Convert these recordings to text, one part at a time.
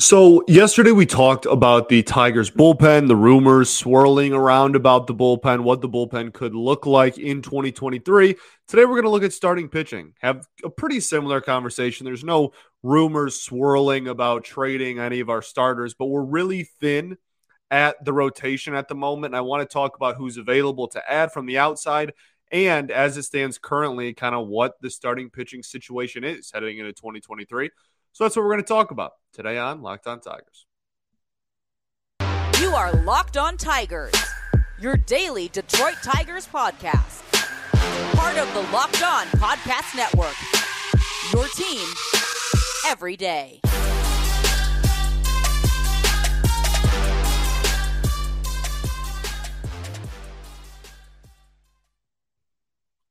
So yesterday we talked about the Tigers bullpen, the rumors swirling around about the bullpen, what the bullpen could look like in 2023. Today we're going to look at starting pitching, have a pretty similar conversation. There's no rumors swirling about trading any of our starters, but we're really thin at the rotation at the moment. And I want to talk about who's available to add from the outside and, as it stands currently, kind of what the starting pitching situation is heading into 2023. So that's what we're going to talk about today on Locked on Tigers. You are Locked on Tigers, your daily Detroit Tigers podcast. Part of the Locked on Podcast Network, your team every day.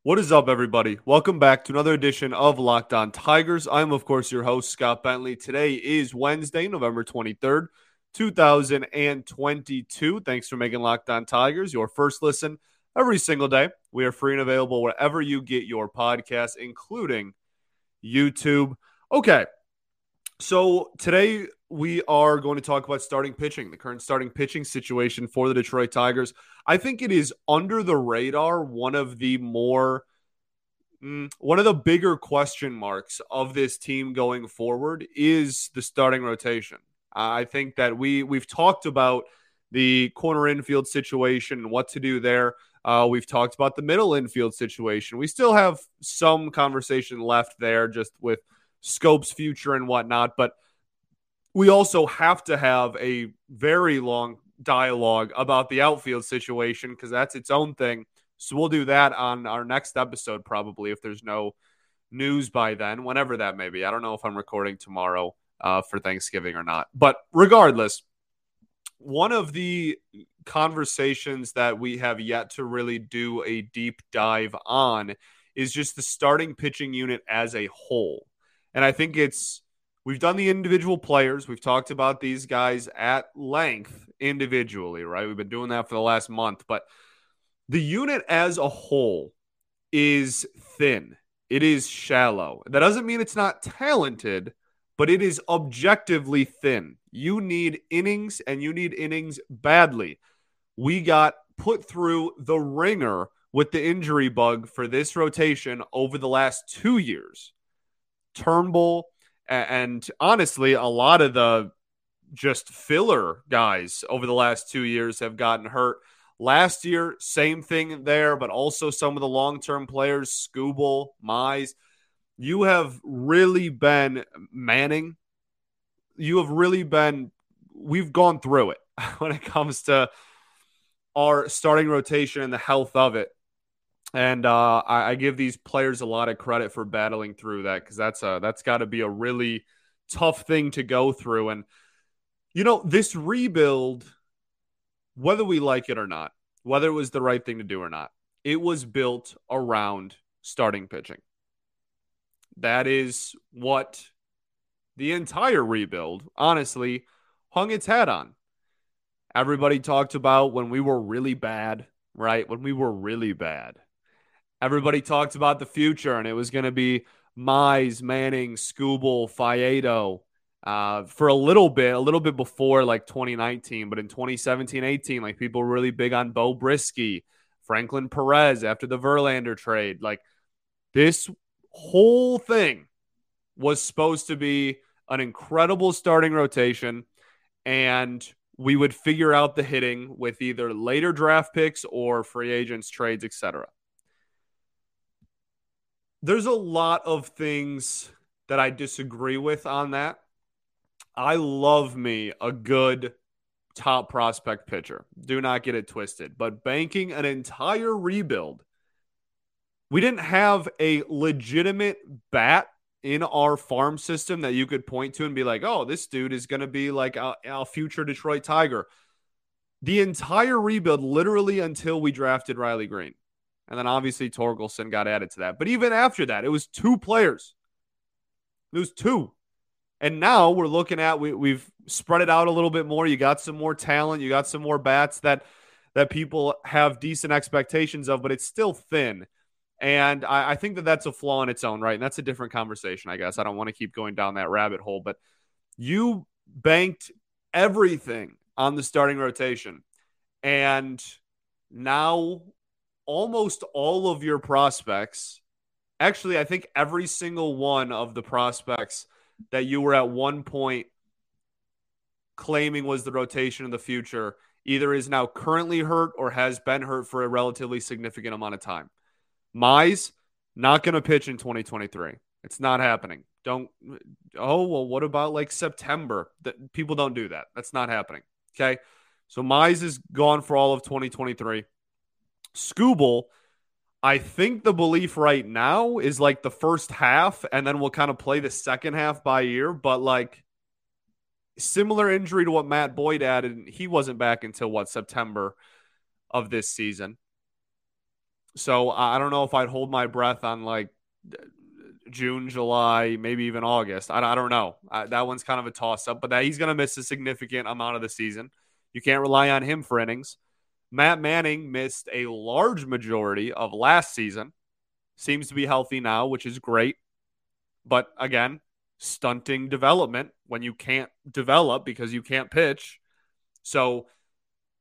What is up, everybody? Welcome back to another edition of Locked on Tigers. I'm, of course, your host, Scott Bentley. Today is Wednesday, November 23rd, 2022. Thanks for making Locked on Tigers your first listen every single day. We are free and available wherever you get your podcasts, including YouTube. Okay, so today we are going to talk about starting pitching, the current starting pitching situation for the Detroit Tigers. I think it is under the radar, one of the bigger question marks of this team going forward is the starting rotation. I think that we've talked about the corner infield situation and what to do there. We've talked about the middle infield situation. We still have some conversation left there just with Scope's future and whatnot, but we also have to have a very long dialogue about the outfield situation because that's its own thing. So we'll do that on our next episode probably if there's no news by then, whenever that may be. I don't know if I'm recording tomorrow for Thanksgiving or not. But regardless, one of the conversations that we have yet to really do a deep dive on is just the starting pitching unit as a whole. And I think it's... we've done the individual players. We've talked about these guys at length individually, right? We've been doing that for the last month. But the unit as a whole is thin. It is shallow. That doesn't mean it's not talented, but it is objectively thin. You need innings, and you need innings badly. We got put through the ringer with the injury bug for this rotation over the last 2 years. Turnbull, and honestly, a lot of the just filler guys over the last 2 years have gotten hurt. Last year, same thing there, but also some of the long-term players, Skubal, Mize. You have really been Manning. You have really been – we've gone through it when it comes to our starting rotation and the health of it. And I give these players a lot of credit for battling through that because that's got to be a really tough thing to go through. And, you know, this rebuild, whether we like it or not, whether it was the right thing to do or not, it was built around starting pitching. That is what the entire rebuild, honestly, hung its hat on. Everybody talked about when we were really bad, right? When we were really bad. Everybody talked about the future, and it was going to be Mize, Manning, Skubal, Faedo for a little bit before like 2019, but in 2017-18, like people were really big on Beau Brieske, Franklin Perez after the Verlander trade. Like this whole thing was supposed to be an incredible starting rotation, and we would figure out the hitting with either later draft picks or free agents, trades, etc. There's a lot of things that I disagree with on that. I love me a good top prospect pitcher. Do not get it twisted. But banking an entire rebuild, we didn't have a legitimate bat in our farm system that you could point to and be like, oh, this dude is going to be like our future Detroit Tiger. The entire rebuild, literally until we drafted Riley Greene. And then obviously Torkelson got added to that. But even after that, it was two players. It was two. And now we're looking at, we've spread it out a little bit more. You got some more talent. You got some more bats that people have decent expectations of, but it's still thin. And I think that that's a flaw in its own right. And that's a different conversation, I guess. I don't want to keep going down that rabbit hole, but you banked everything on the starting rotation. And now almost all of your prospects, actually, I think every single one of the prospects that you were at one point claiming was the rotation of the future, either is now currently hurt or has been hurt for a relatively significant amount of time. Mize, not going to pitch in 2023. It's not happening. What about like September? People don't do that. That's not happening. Okay. So Mize is gone for all of 2023. Skubal, I think the belief right now is like the first half, and then we'll kind of play the second half by ear. But like similar injury to what Matt Boyd added, he wasn't back until September of this season. So I don't know if I'd hold my breath on like June, July, maybe even August. I don't know. That one's kind of a toss-up, but he's going to miss a significant amount of the season. You can't rely on him for innings. Matt Manning missed a large majority of last season. Seems to be healthy now, which is great. But again, stunting development when you can't develop because you can't pitch. So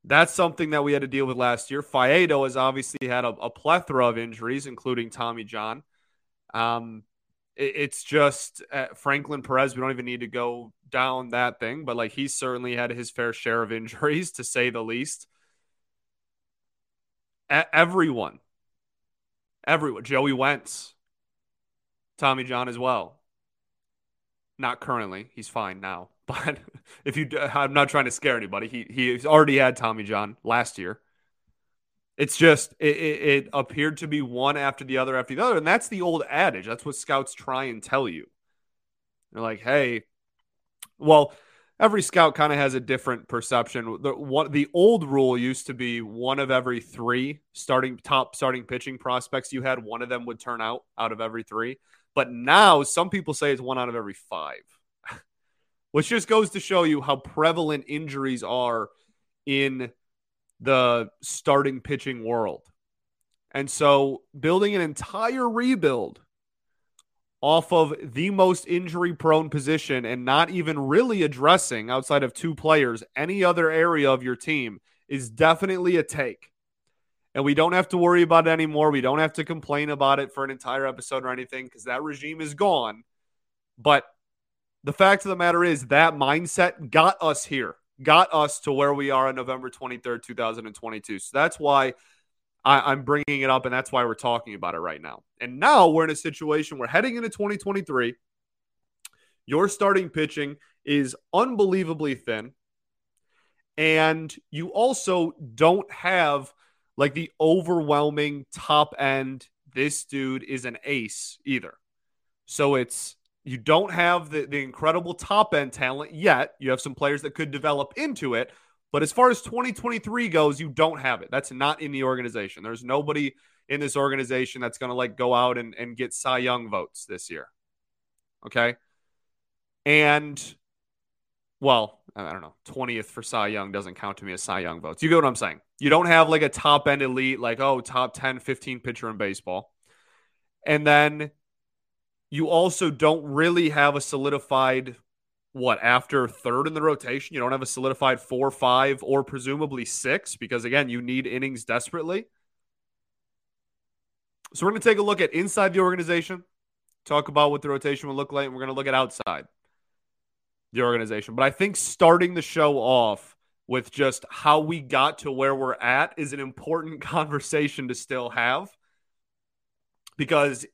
that's something that we had to deal with last year. Faedo has obviously had a plethora of injuries, including Tommy John. It's just Franklin Perez. We don't even need to go down that thing, but like he certainly had his fair share of injuries, to say the least. Everyone, Joey Wentz, Tommy John as well. Not currently. He's fine now. But I'm not trying to scare anybody. He's already had Tommy John last year. It's just, it appeared to be one after the other. And that's the old adage. That's what scouts try and tell you. They're like, hey, well, every scout kind of has a different perception. The old rule used to be one of every three starting pitching prospects you had, one of them would turn out of every three. But now some people say it's one out of every five. Which just goes to show you how prevalent injuries are in the starting pitching world. And so building an entire rebuild off of the most injury-prone position and not even really addressing, outside of two players, any other area of your team is definitely a take. And we don't have to worry about it anymore. We don't have to complain about it for an entire episode or anything because that regime is gone. But the fact of the matter is that mindset got us here, got us to where we are on November 23rd, 2022. So that's why I'm bringing it up, and that's why we're talking about it right now. And now we're in a situation, we're heading into 2023. Your starting pitching is unbelievably thin, and you also don't have like the overwhelming top end, this dude is an ace either. So it's, you don't have the incredible top-end talent yet. You have some players that could develop into it. But as far as 2023 goes, you don't have it. That's not in the organization. There's nobody in this organization that's going to like go out and get Cy Young votes this year. Okay? And, well, I don't know, 20th for Cy Young doesn't count to me as Cy Young votes. You get what I'm saying. You don't have like a top-end elite, like, oh, top 10, 15 pitcher in baseball. And then you also don't really have a solidified, after third in the rotation, you don't have a solidified 4, 5, or presumably 6, because again, you need innings desperately. So we're going to take a look at inside the organization, talk about what the rotation would look like, and we're going to look at outside the organization. But I think starting the show off with just how we got to where we're at is an important conversation to still have, because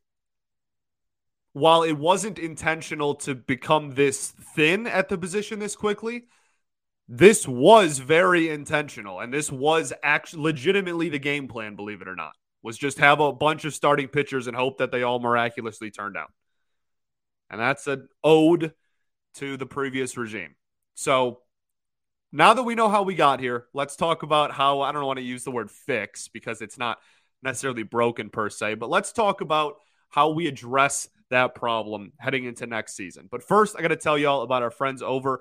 while it wasn't intentional to become this thin at the position this quickly, this was very intentional. And this was actually legitimately the game plan, believe it or not, was just have a bunch of starting pitchers and hope that they all miraculously turned out. And that's an ode to the previous regime. So now that we know how we got here, let's talk about how, I don't want to use the word fix because it's not necessarily broken per se, but let's talk about how we address that problem heading into next season. But first, I got to tell you all about our friends over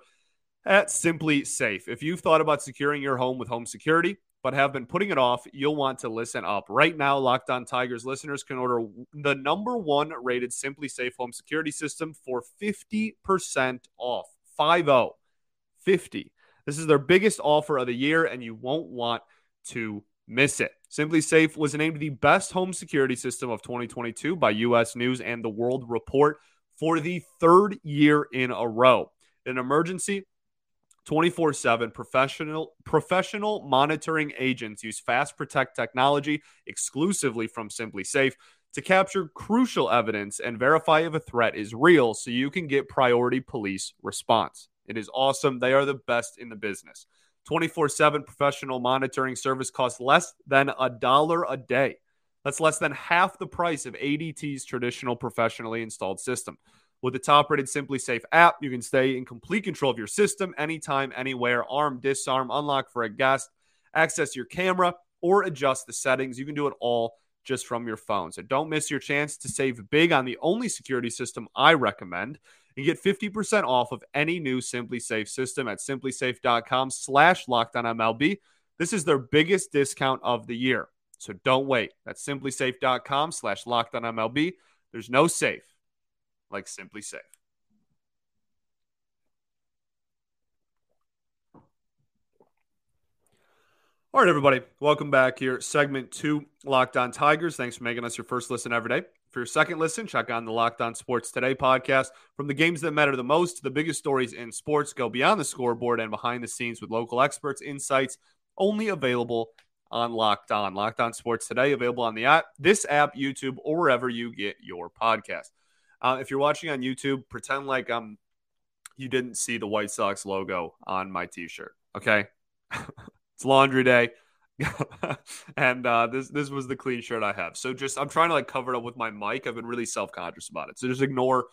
at Simply Safe. If you've thought about securing your home with home security, but have been putting it off, you'll want to listen up. Right now, Locked on Tigers listeners can order the number one rated Simply Safe home security system for 50% off. 50. 50. This is their biggest offer of the year, and you won't want to miss it. Simply Safe was named the best home security system of 2022 by US News and the World Report for the third year in a row. An emergency, 24/7 professional monitoring agents use Fast Protect technology exclusively from Simply Safe to capture crucial evidence and verify if a threat is real so you can get priority police response. It is awesome. They are the best in the business. 24/7 professional monitoring service costs less than $1 a day. That's less than half the price of ADT's traditional professionally installed system. With the top-rated Simply Safe app, you can stay in complete control of your system anytime, anywhere. Arm, disarm, unlock for a guest, access your camera, or adjust the settings. You can do it all just from your phone. So don't miss your chance to save big on the only security system I recommend, and get 50% off of any new Simply Safe system at simplysafe.com/LockedOnMLB. This is their biggest discount of the year. So don't wait. That's simplysafe.com/LockedOnMLB. There's no safe like Simply Safe. All right, everybody. Welcome back here. Segment 2, Locked on Tigers. Thanks for making us your first listen every day. For your second listen, check on the Locked on Sports Today podcast. From the games that matter the most to the biggest stories in sports, go beyond the scoreboard and behind the scenes with local experts, insights, only available on Locked on. Locked on Sports Today, available on the app, this app, YouTube, or wherever you get your podcast. If you're watching on YouTube, pretend like you didn't see the White Sox logo on my T-shirt, okay? It's laundry day, and this was the clean shirt I have. So I'm trying to cover it up with my mic. I've been really self-conscious about it. So just ignore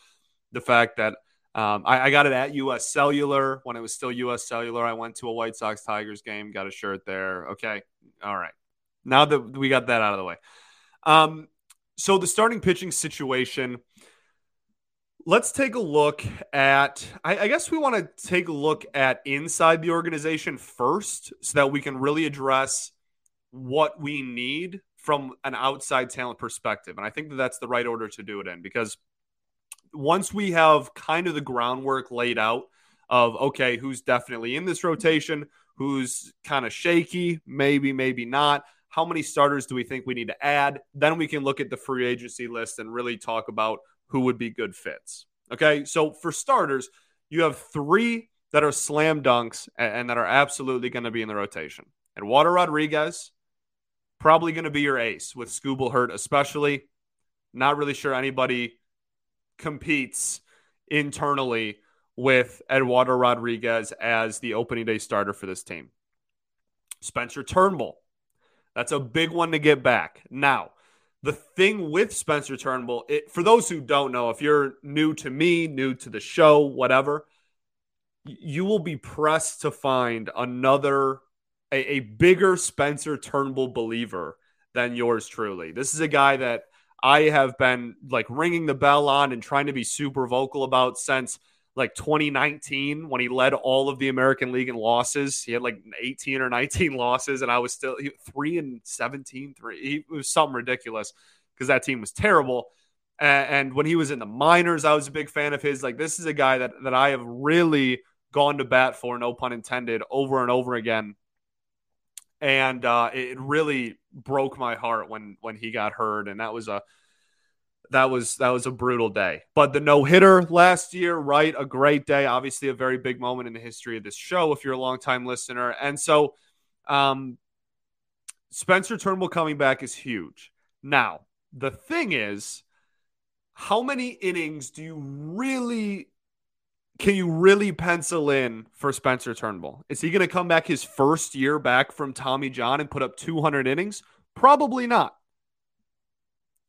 the fact that I got it at U.S. Cellular. When it was still U.S. Cellular, I went to a White Sox-Tigers game, got a shirt there. Okay, all right. Now that we got that out of the way. So the starting pitching situation – let's take a look at, I guess we want to take a look at inside the organization first so that we can really address what we need from an outside talent perspective. And I think that's the right order to do it in, because once we have kind of the groundwork laid out of, okay, who's definitely in this rotation, who's kind of shaky, maybe, maybe not, how many starters do we think we need to add? Then we can look at the free agency list and really talk about who would be good fits. Okay, so for starters, you have 3 that are slam dunks and that are absolutely going to be in the rotation. And Walter Rodriguez, probably going to be your ace with Skubal hurt especially. Not really sure anybody competes internally with Eduardo Rodriguez as the opening day starter for this team. Spencer Turnbull, that's a big one to get back. Now, the thing with Spencer Turnbull, for those who don't know, if you're new to me, new to the show, whatever, you will be pressed to find a bigger Spencer Turnbull believer than yours truly. This is a guy that I have been ringing the bell on and trying to be super vocal about since 2019 when he led all of the American League in losses. He had 18 or 19 losses, and I was still 3-17. It was something ridiculous because that team was terrible. And when he was in the minors, I was a big fan of his. This is a guy that I have really gone to bat for, no pun intended, over and over again. And it really broke my heart when he got hurt, and that was a That was a brutal day. But the no-hitter last year, right? A great day. Obviously a very big moment in the history of this show if you're a longtime listener. And so Spencer Turnbull coming back is huge. Now, the thing is, how many innings can you really pencil in for Spencer Turnbull? Is he going to come back his first year back from Tommy John and put up 200 innings? Probably not.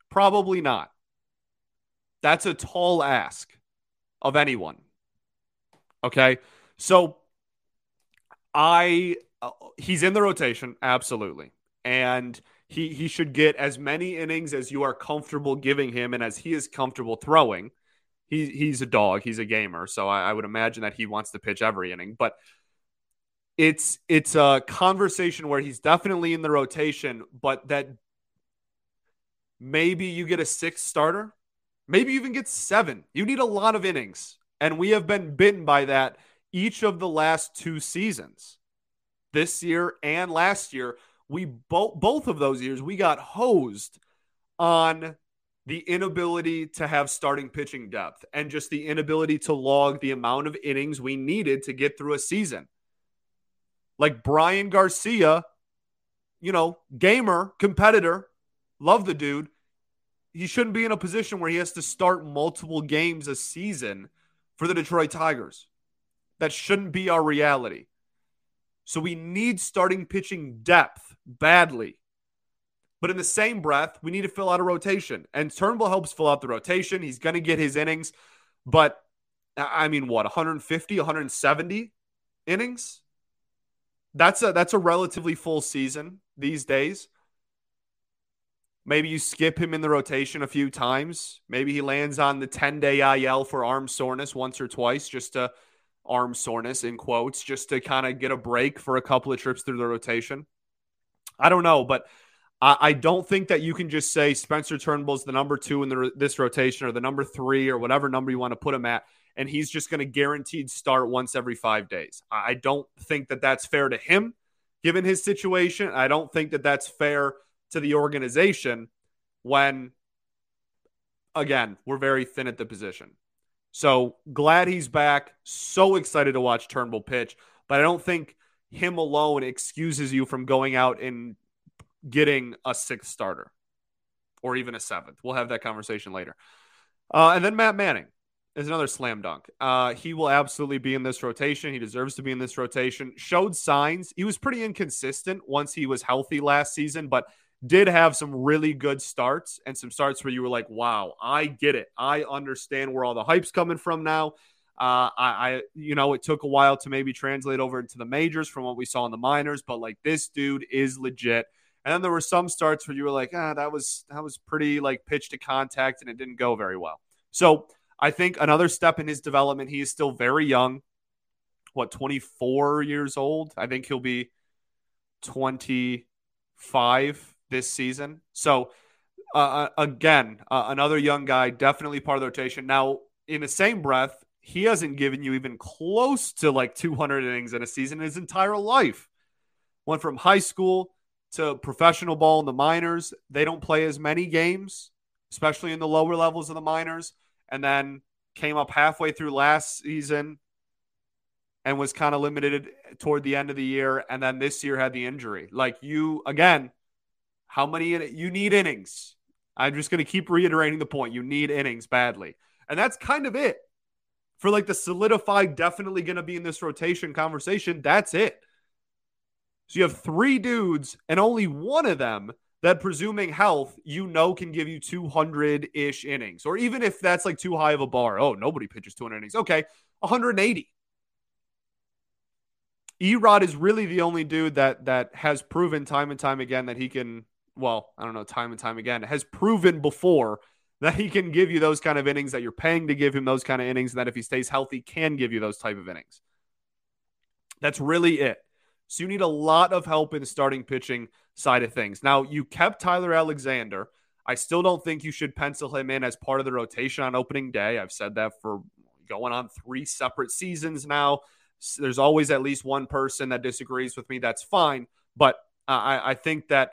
Probably not. That's a tall ask of anyone. Okay, so he's in the rotation, absolutely. And he should get as many innings as you are comfortable giving him and as he is comfortable throwing. He's a dog. He's a gamer. So I would imagine that he wants to pitch every inning. But it's a conversation where he's definitely in the rotation, but that maybe you get a sixth starter, maybe you even get seven. You need a lot of innings, and we have been bitten by that each of the last two seasons. This year and last year, we both of those years, we got hosed on the inability to have starting pitching depth and just the inability to log the amount of innings we needed to get through a season. Like Brian Garcia, you know, gamer, competitor, love the dude. He shouldn't be in a position where he has to start multiple games a season for the Detroit Tigers. That shouldn't be our reality. So we need starting pitching depth badly. But in the same breath, we need to fill out a rotation. And Turnbull helps fill out the rotation. He's going to get his innings. But, I mean, what, 150, 170 innings? That's a relatively full season these days. Maybe you skip him in the rotation a few times. Maybe he lands on the 10-day IL for arm soreness once or twice, just to arm soreness in quotes, just to kind of get a break for a couple of trips through the rotation. I don't know, but I don't think that you can just say Spencer Turnbull's the number two in this rotation or the number three or whatever number you want to put him at, and he's just going to guaranteed start once every 5 days. I don't think that that's fair to him, given his situation. I don't think that that's fair to the organization when, again, we're very thin at the position. So glad he's back. So excited to watch Turnbull pitch. But I don't think him alone excuses you from going out and getting a sixth starter or even a seventh. We'll have that conversation later. And then Matt Manning is another slam dunk. He will absolutely be in this rotation. He deserves to be in this rotation. Showed signs. He was pretty inconsistent once he was healthy last season, but did have some really good starts and some starts where you were like, wow, I get it. I understand where all the hype's coming from now. I it took a while to maybe translate over into the majors from what we saw in the minors, but like this dude is legit. And then there were some starts where you were like, that was pretty like pitch to contact and it didn't go very well. So I think another step in his development. He is still very young, 24 years old. I think he'll be 25 this season. So again, another young guy, definitely part of the rotation. Now in the same breath, he hasn't given you even close to like 200 innings in a season in his entire life. Went from high school to professional ball in the minors. They don't play as many games, especially in the lower levels of the minors, and then came up halfway through last season and was kind of limited toward the end of the year, and then this year had the injury. Like you, again, how many you need innings. I'm just going to keep reiterating the point. You need innings badly. And that's kind of it. For like the solidified, definitely going to be in this rotation conversation, that's it. So you have three dudes and only one of them that, presuming health, you know, can give you 200-ish innings. Or even if that's like too high of a bar. Oh, nobody pitches 200 innings. Okay, 180. Erod is really the only dude that has proven time and time again that he can, time and time again, has proven before that he can give you those kind of innings, that you're paying to give him those kind of innings, and that if he stays healthy, can give you those type of innings. That's really it. So you need a lot of help in the starting pitching side of things. Now, you kept Tyler Alexander. I still don't think you should pencil him in as part of the rotation on opening day. I've said that for going on three separate seasons now. There's always at least one person that disagrees with me. That's fine. But I think that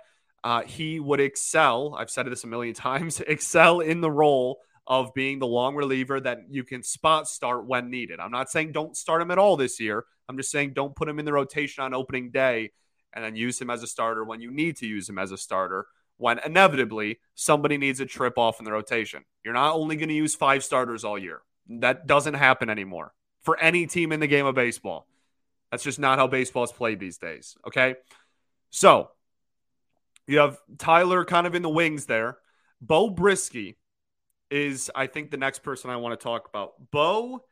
he would excel. I've said this a million times. Excel in the role of being the long reliever that you can spot start when needed. I'm not saying don't start him at all this year. I'm just saying don't put him in the rotation on opening day and then use him as a starter when you need to use him as a starter, when inevitably somebody needs a trip off in the rotation. You're not only going to use five starters all year. That doesn't happen anymore for any team in the game of baseball. That's just not how baseball is played these days, okay? So you have Tyler kind of in the wings there. Beau Brieske is, I think, the next person I want to talk about. Beau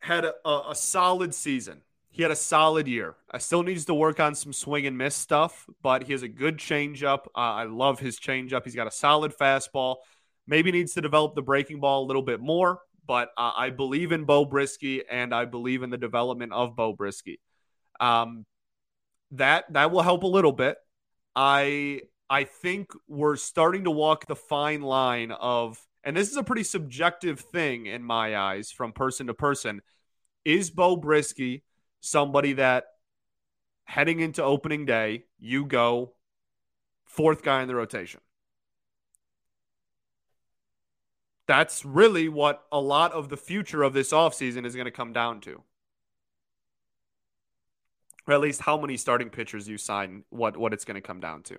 had a solid season. He had a solid year. I still needs to work on some swing and miss stuff, but he has a good changeup. I love his changeup. He's got a solid fastball. Maybe needs to develop the breaking ball a little bit more, but I believe in Beau Brieske, and I believe in the development of Beau Brieske. That will help a little bit. I think we're starting to walk the fine line of, and this is a pretty subjective thing in my eyes from person to person, is Beau Brieske somebody that heading into opening day, you go fourth guy in the rotation? That's really what a lot of the future of this offseason is going to come down to. Or at least how many starting pitchers you sign, what it's going to come down to.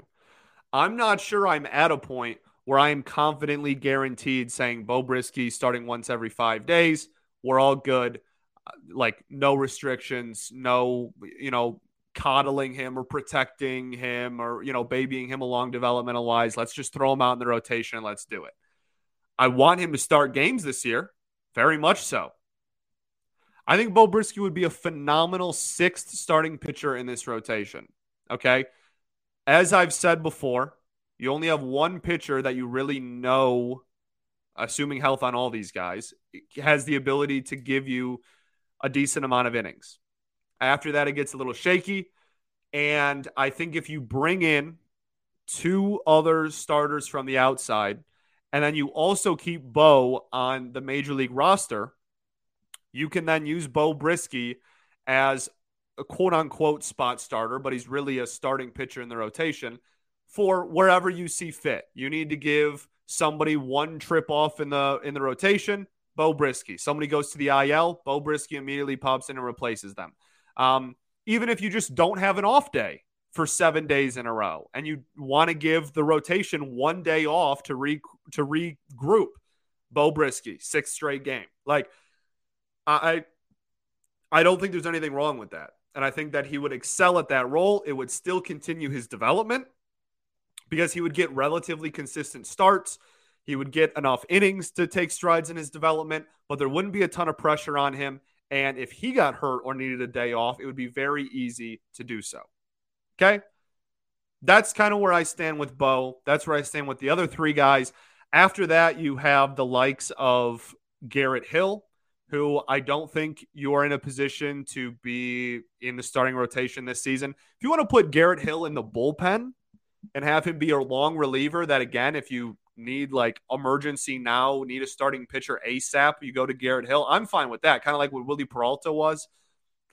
I'm not sure I'm at a point where I am confidently guaranteed saying Beau Brieske starting once every 5 days. We're all good. Like, no restrictions, no, coddling him or protecting him or, babying him along developmental-wise. Let's just throw him out in the rotation and let's do it. I want him to start games this year, very much so. I think Beau Brieske would be a phenomenal sixth starting pitcher in this rotation, okay? As I've said before, you only have one pitcher that you really know, assuming health on all these guys, has the ability to give you a decent amount of innings. After that, it gets a little shaky, and I think if you bring in two other starters from the outside, and then you also keep Beau on the Major League roster, you can then use Beau Brieske as a quote-unquote spot starter, but he's really a starting pitcher in the rotation for wherever you see fit. You need to give somebody one trip off in the rotation, Beau Brieske. Somebody goes to the IL, Beau Brieske immediately pops in and replaces them. Even if you just don't have an off day for 7 days in a row and you want to give the rotation 1 day off to regroup, Beau Brieske, sixth straight game. Like, I don't think there's anything wrong with that. And I think that he would excel at that role. It would still continue his development because he would get relatively consistent starts. He would get enough innings to take strides in his development, but there wouldn't be a ton of pressure on him. And if he got hurt or needed a day off, it would be very easy to do so. Okay? That's kind of where I stand with Beau. That's where I stand with the other three guys. After that, you have the likes of Garrett Hill, who I don't think you are in a position to be in the starting rotation this season. If you want to put Garrett Hill in the bullpen and have him be a long reliever that, again, if you need like emergency now, need a starting pitcher ASAP, you go to Garrett Hill, I'm fine with that. Kind of like what Willie Peralta was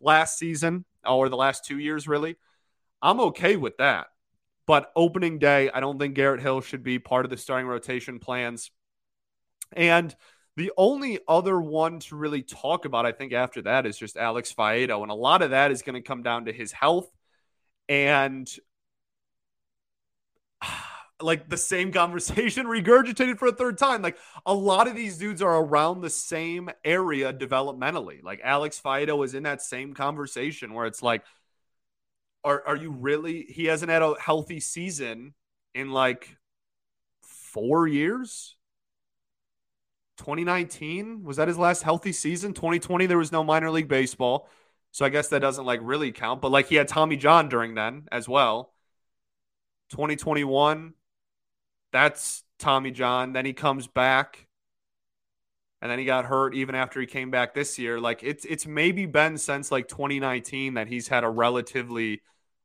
last season or the last 2 years, really. I'm okay with that. But opening day, I don't think Garrett Hill should be part of the starting rotation plans. And the only other one to really talk about, I think, after that is just Alex Faedo. And a lot of that is going to come down to his health. And like the same conversation regurgitated for a third time. Like a lot of these dudes are around the same area developmentally. Like Alex Faedo is in that same conversation where it's like, are you really, he hasn't had a healthy season in like 4 years. 2019, was that his last healthy season? 2020, there was no minor league baseball. So I guess that doesn't like really count, but like he had Tommy John during then as well. 2021, that's Tommy John. Then he comes back and then he got hurt even after he came back this year. Like it's maybe been since like 2019 that he's had a relatively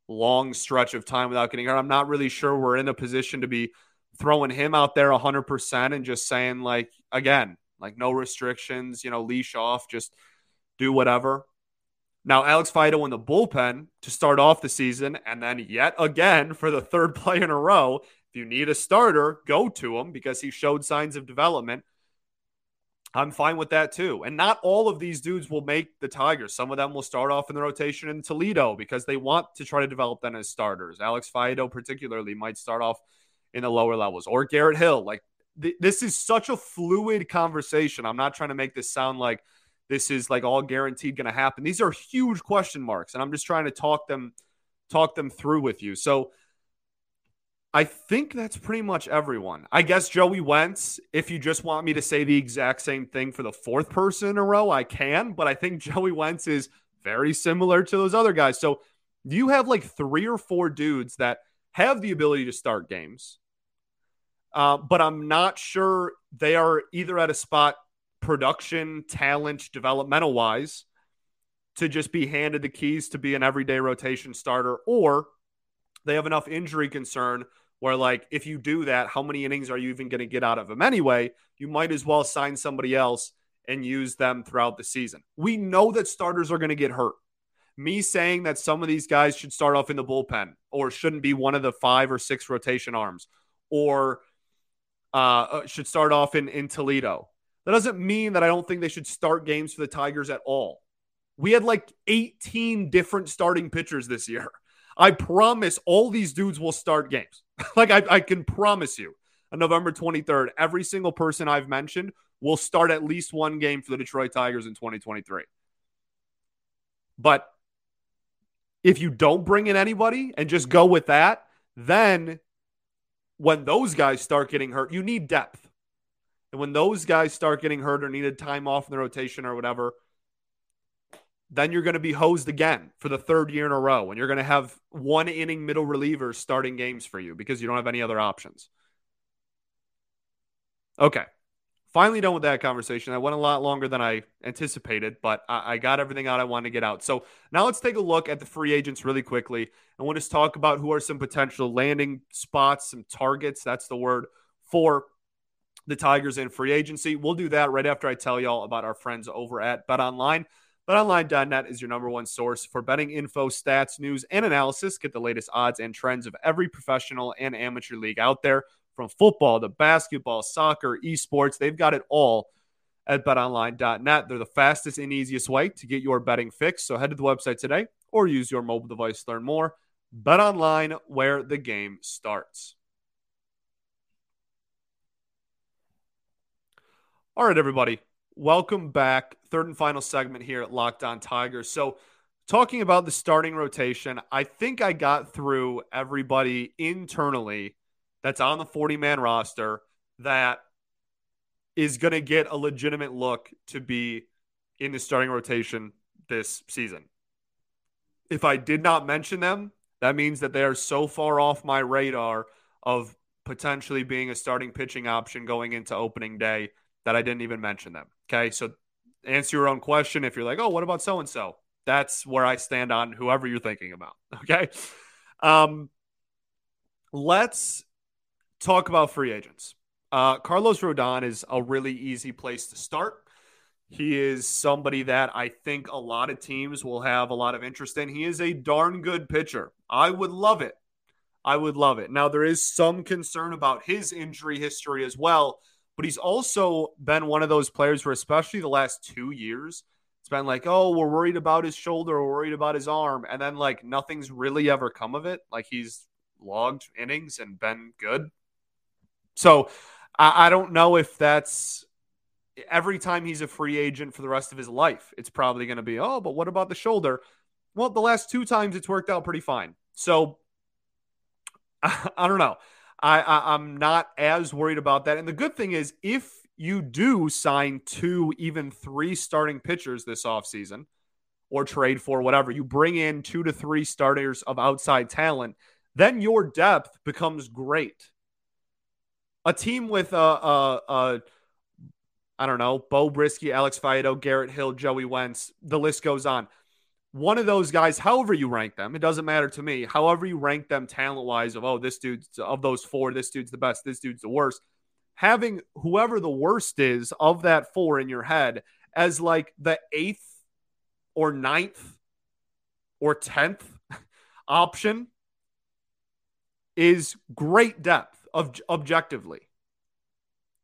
long stretch of time without getting hurt. I'm not really sure we're in a position to be throwing him out there 100% and just saying like, again, like no restrictions, leash off, just do whatever. Now, Alex Faedo in the bullpen to start off the season. And then yet again, for the third play in a row, if you need a starter, go to him because he showed signs of development. I'm fine with that too. And not all of these dudes will make the Tigers. Some of them will start off in the rotation in Toledo because they want to try to develop them as starters. Alex Faedo particularly might start off in the lower levels, or Garrett Hill. Like this is such a fluid conversation. I'm not trying to make this sound like this is like all guaranteed going to happen. These are huge question marks, and I'm just trying to talk them through with you. So I think that's pretty much everyone. I guess Joey Wentz, if you just want me to say the exact same thing for the fourth person in a row, I can, but I think Joey Wentz is very similar to those other guys. So you have like three or four dudes that have the ability to start games. But I'm not sure they are either at a spot production, talent, developmental-wise to just be handed the keys to be an everyday rotation starter, or they have enough injury concern where, like, if you do that, how many innings are you even going to get out of them anyway? You might as well sign somebody else and use them throughout the season. We know that starters are going to get hurt. Me saying that some of these guys should start off in the bullpen or shouldn't be one of the 5 or 6 rotation arms or should start off in Toledo. That doesn't mean that I don't think they should start games for the Tigers at all. We had like 18 different starting pitchers this year. I promise all these dudes will start games. Like I can promise you on November 23rd, every single person I've mentioned will start at least one game for the Detroit Tigers in 2023. But if you don't bring in anybody and just go with that, then when those guys start getting hurt, you need depth. And when those guys start getting hurt or needed time off in the rotation or whatever, then you're going to be hosed again for the third year in a row. And you're going to have one inning middle relievers starting games for you because you don't have any other options. Okay. Finally done with that conversation. I went a lot longer than I anticipated, but I got everything out I wanted to get out. So now let's take a look at the free agents really quickly. I want to talk about who are some potential landing spots, some targets. That's the word for the Tigers in free agency. We'll do that right after I tell y'all about our friends over at BetOnline. BetOnline.net is your number one source for betting info, stats, news, and analysis. Get the latest odds and trends of every professional and amateur league out there, from football to basketball, soccer, esports. They've got it all at BetOnline.net. They're the fastest and easiest way to get your betting fix. So head to the website today or use your mobile device to learn more. BetOnline, where the game starts. All right, everybody. Welcome back. Third and final segment here at Locked on Tigers. So talking about the starting rotation, I think I got through everybody internally that's on the 40-man roster that is going to get a legitimate look to be in the starting rotation this season. If I did not mention them, that means that they are so far off my radar of potentially being a starting pitching option going into opening day that I didn't even mention them. Okay, so answer your own question. If you're like, oh, what about so-and-so? That's where I stand on whoever you're thinking about, okay? Let's talk about free agents. Carlos Rodon is a really easy place to start. He is somebody that I think a lot of teams will have a lot of interest in. He is a darn good pitcher. I would love it. I would love it. Now, there is some concern about his injury history as well, but he's also been one of those players where, especially the last 2 years, it's been like, oh, we're worried about his shoulder, we're worried about his arm, and then, like, nothing's really ever come of it. Like, he's logged innings and been good. So I don't know if that's every time he's a free agent for the rest of his life, it's probably going to be, oh, but what about the shoulder? Well, the last 2 times it's worked out pretty fine. So I don't know. I'm not as worried about that. And the good thing is, if you do sign 2, even 3 starting pitchers this offseason or trade for whatever, you bring in 2 to 3 starters of outside talent, then your depth becomes great. A team with, I don't know, Beau Brieske, Alex Faedo, Garrett Hill, Joey Wentz, the list goes on. One of those guys, however you rank them, it doesn't matter to me, however you rank them talent-wise of, oh, this dude's, of those 4, this dude's the best, this dude's the worst. Having whoever the worst is of that 4 in your head as like the 8th or 9th or 10th option is great depth of objectively.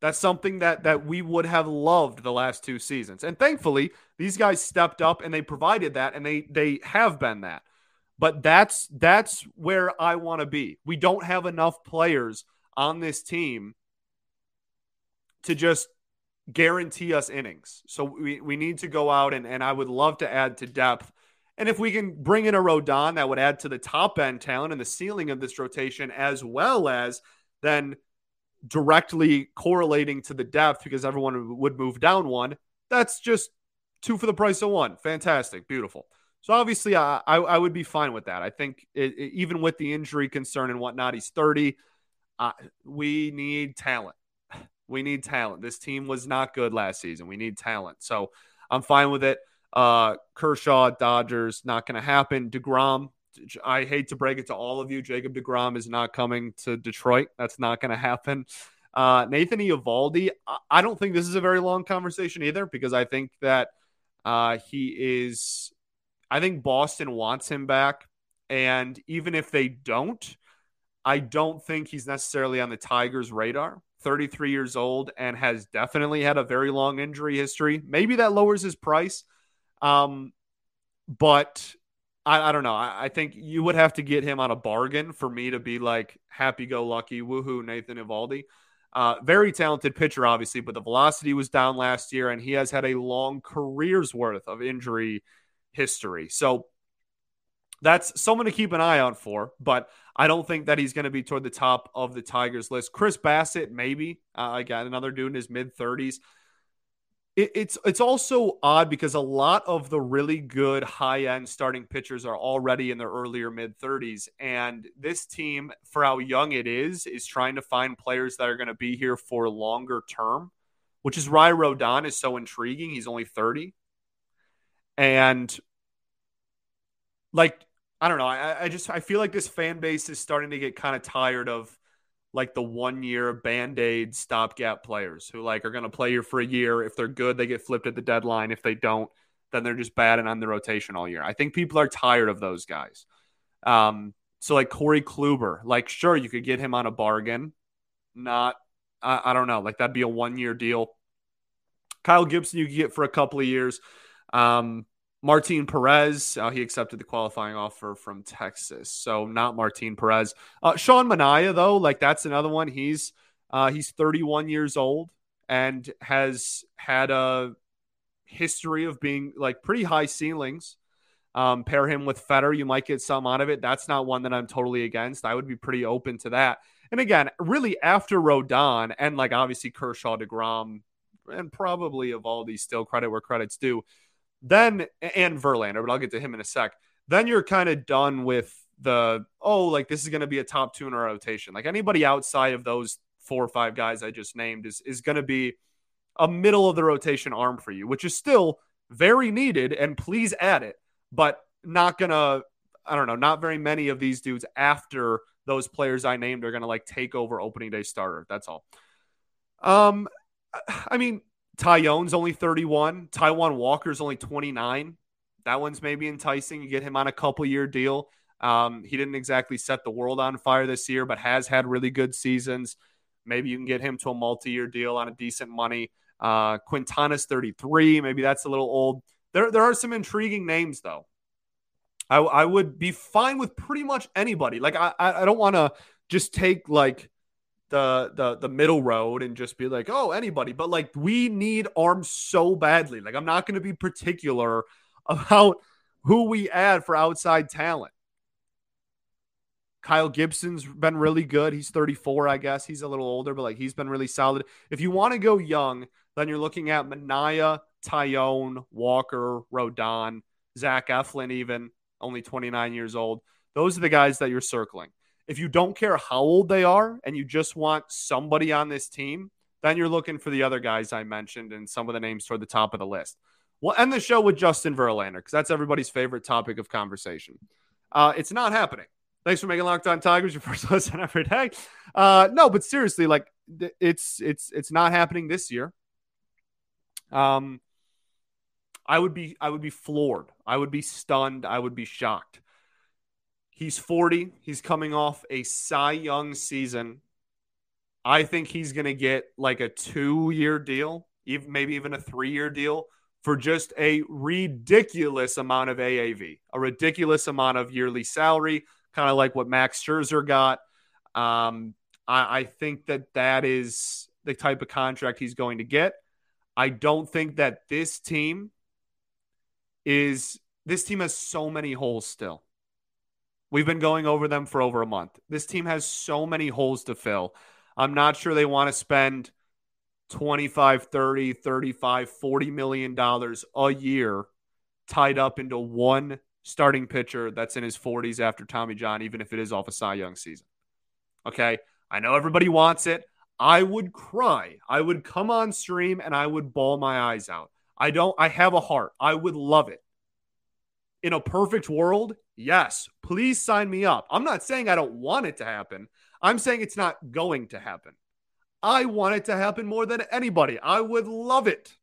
That's something that we would have loved the last 2 seasons. And thankfully, these guys stepped up and they provided that, and they have been that. But that's where I want to be. We don't have enough players on this team to just guarantee us innings. So we need to go out, and I would love to add to depth. And if we can bring in a Rodon, that would add to the top-end talent and the ceiling of this rotation, as well as then directly correlating to the depth because everyone would move down 1. That's just 2 for the price of 1. Fantastic. Beautiful. So obviously I would be fine with that. I think even with the injury concern and whatnot, he's 30. We need talent. This team was not good last season. We need talent. So I'm fine with it. Kershaw, Dodgers, not going to happen. DeGrom, I hate to break it to all of you, Jacob DeGrom is not coming to Detroit. That's not going to happen. Nathan Eovaldi, I don't think this is a very long conversation either, because I think that I think Boston wants him back. And even if they don't, I don't think he's necessarily on the Tigers' radar. 33 years old and has definitely had a very long injury history. Maybe that lowers his price. But I don't know. I think you would have to get him on a bargain for me to be like, happy-go-lucky, woohoo, Nathan Eovaldi. Very talented pitcher, obviously, but the velocity was down last year, and he has had a long career's worth of injury history. So that's someone to keep an eye on for, but I don't think that he's going to be toward the top of the Tigers list. Chris Bassett, maybe. I got another dude in his mid-30s. It's also odd because a lot of the really good high-end starting pitchers are already in their earlier mid-30s, and this team, for how young it is trying to find players that are going to be here for longer term, which is why Rodon is so intriguing. He's only 30. And, like, I don't know. I feel like this fan base is starting to get kind of tired of, like, the 1 year Band-Aid stopgap players who, like, are going to play here for a year. If they're good, they get flipped at the deadline. If they don't, then they're just bad and on the rotation all year. I think people are tired of those guys. So, like, Corey Kluber, like, sure, you could get him on a bargain. I don't know. Like, that'd be a 1 year deal. Kyle Gibson you could get for a couple of years. Martin Perez, he accepted the qualifying offer from Texas, so not Martin Perez. Sean Manaea, though, like, that's another one. He's 31 years old and has had a history of being, like, pretty high ceilings. Pair him with Faedo, you might get some out of it. That's not one that I'm totally against. I would be pretty open to that. And again, really after Rodon and, like, obviously Kershaw, DeGrom, and probably Eovaldi still, credit where credit's due. Then, and Verlander, but I'll get to him in a sec. Then you're kind of done with the, like, this is going to be a top two in our rotation. Like, anybody outside of those four or five guys I just named is going to be a middle of the rotation arm for you, which is still very needed, and please add it, but not going to, I don't know, not very many of these dudes after those players I named are going to, like, take over opening day starter. That's all. I mean, Tyone's only 31. Taiwan Walker's only 29. That one's maybe enticing. You get him on a couple-year deal. He didn't exactly set the world on fire this year, but has had really good seasons. Maybe you can get him to a multi-year deal on a decent money. Quintana's 33. Maybe that's a little old. There are some intriguing names, though. I would be fine with pretty much anybody. Like, I don't want to just take, like, the middle road and just be like, anybody. But, like, we need arms so badly. Like, I'm not going to be particular about who we add for outside talent. Kyle Gibson's been really good. He's 34, I guess. He's a little older, but, like, he's been really solid. If you want to go young, then you're looking at Manaea, Tyone, Walker, Rodon, Zach Eflin even, only 29 years old. Those are the guys that you're circling. If you don't care how old they are and you just want somebody on this team, then you're looking for the other guys I mentioned and some of the names toward the top of the list. We'll end the show with Justin Verlander because that's everybody's favorite topic of conversation. It's not happening. Thanks for making Locked on Tigers your first listen every day. No, but seriously, like, it's not happening this year. I would be floored. I would be stunned. I would be shocked. He's 40. He's coming off a Cy Young season. I think he's going to get, like, a 2 year deal, maybe even a 3 year deal for just a ridiculous amount of AAV, a ridiculous amount of yearly salary, kind of like what Max Scherzer got. I think that is the type of contract he's going to get. I don't think that this team has so many holes still. We've been going over them for over a month. This team has so many holes to fill. I'm not sure they want to spend $25, $30, $35, $40 million a year tied up into one starting pitcher that's in his 40s after Tommy John, even if it is off a Cy Young season. Okay? I know everybody wants it. I would cry. I would come on stream and I would bawl my eyes out. I have a heart. I would love it. In a perfect world, yes, please sign me up. I'm not saying I don't want it to happen. I'm saying it's not going to happen. I want it to happen more than anybody. I would love it.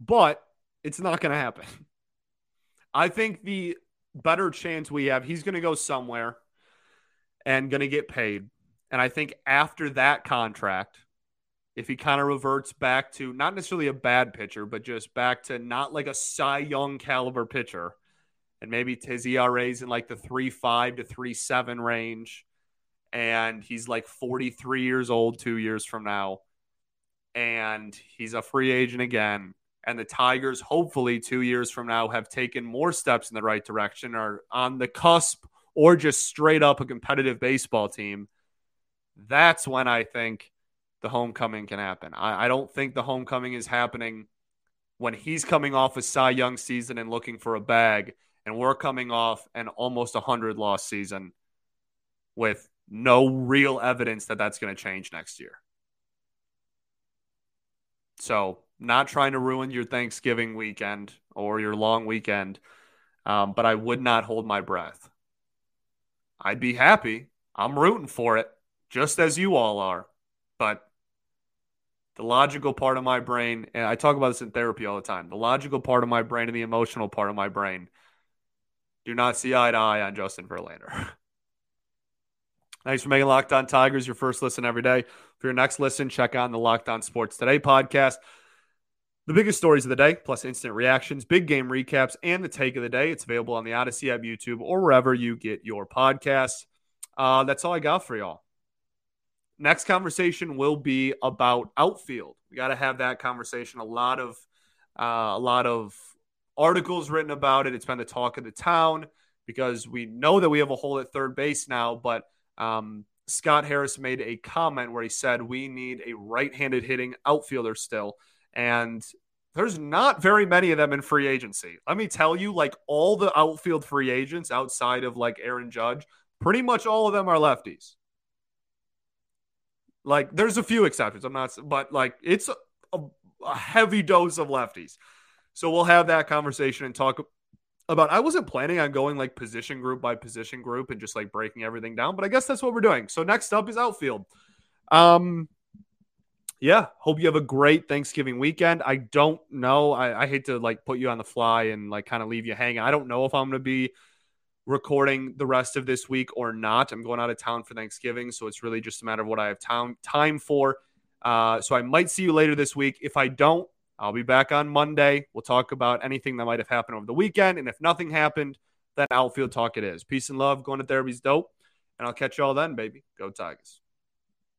But it's not going to happen. I think the better chance we have, he's going to go somewhere and going to get paid. And I think after that contract, if he kind of reverts back to not necessarily a bad pitcher, but just back to not like a Cy Young caliber pitcher, and maybe his ERA's in like the 3.5 to 3.7 range, and he's like 43 years old 2 years from now, and he's a free agent again, and the Tigers hopefully 2 years from now have taken more steps in the right direction, are on the cusp, or just straight up a competitive baseball team, that's when I think the homecoming can happen. I don't think the homecoming is happening when he's coming off a Cy Young season and looking for a bag, and we're coming off an almost 100 loss season with no real evidence that that's going to change next year. So not trying to ruin your Thanksgiving weekend or your long weekend, but I would not hold my breath. I'd be happy. I'm rooting for it, just as you all are. But the logical part of my brain, and I talk about this in therapy all the time, the logical part of my brain and the emotional part of my brain do not see eye to eye on Justin Verlander. Thanks for making Locked on Tigers your first listen every day. For your next listen, check out the Locked on Sports Today podcast. The biggest stories of the day, plus instant reactions, big game recaps, and the take of the day. It's available on the Odyssey app, YouTube, or wherever you get your podcasts. That's all I got for y'all. Next conversation will be about outfield. We got to have that conversation. A lot of articles written about it. It's been the talk of the town because we know that we have a hole at third base now, but Scott Harris made a comment where he said we need a right-handed hitting outfielder still, and there's not very many of them in free agency. Let me tell you, like all the outfield free agents outside of like Aaron Judge, pretty much all of them are lefties. Like, there's a few exceptions, but like, it's a heavy dose of lefties. So we'll have that conversation and talk about, I wasn't planning on going like position group by position group and just like breaking everything down, but I guess that's what we're doing. So next up is outfield. Yeah, hope you have a great Thanksgiving weekend. I don't know. I hate to like put you on the fly and like kind of leave you hanging. I don't know if I'm going to be recording the rest of this week or not. I'm going out of town for Thanksgiving, so it's really just a matter of what I have time for. So I might see you later this week. If I don't, I'll be back on Monday. We'll talk about anything that might have happened over the weekend, and if nothing happened, then outfield talk it is. Peace and love. Going to therapy's dope, and I'll catch you all then, baby. Go Tigers.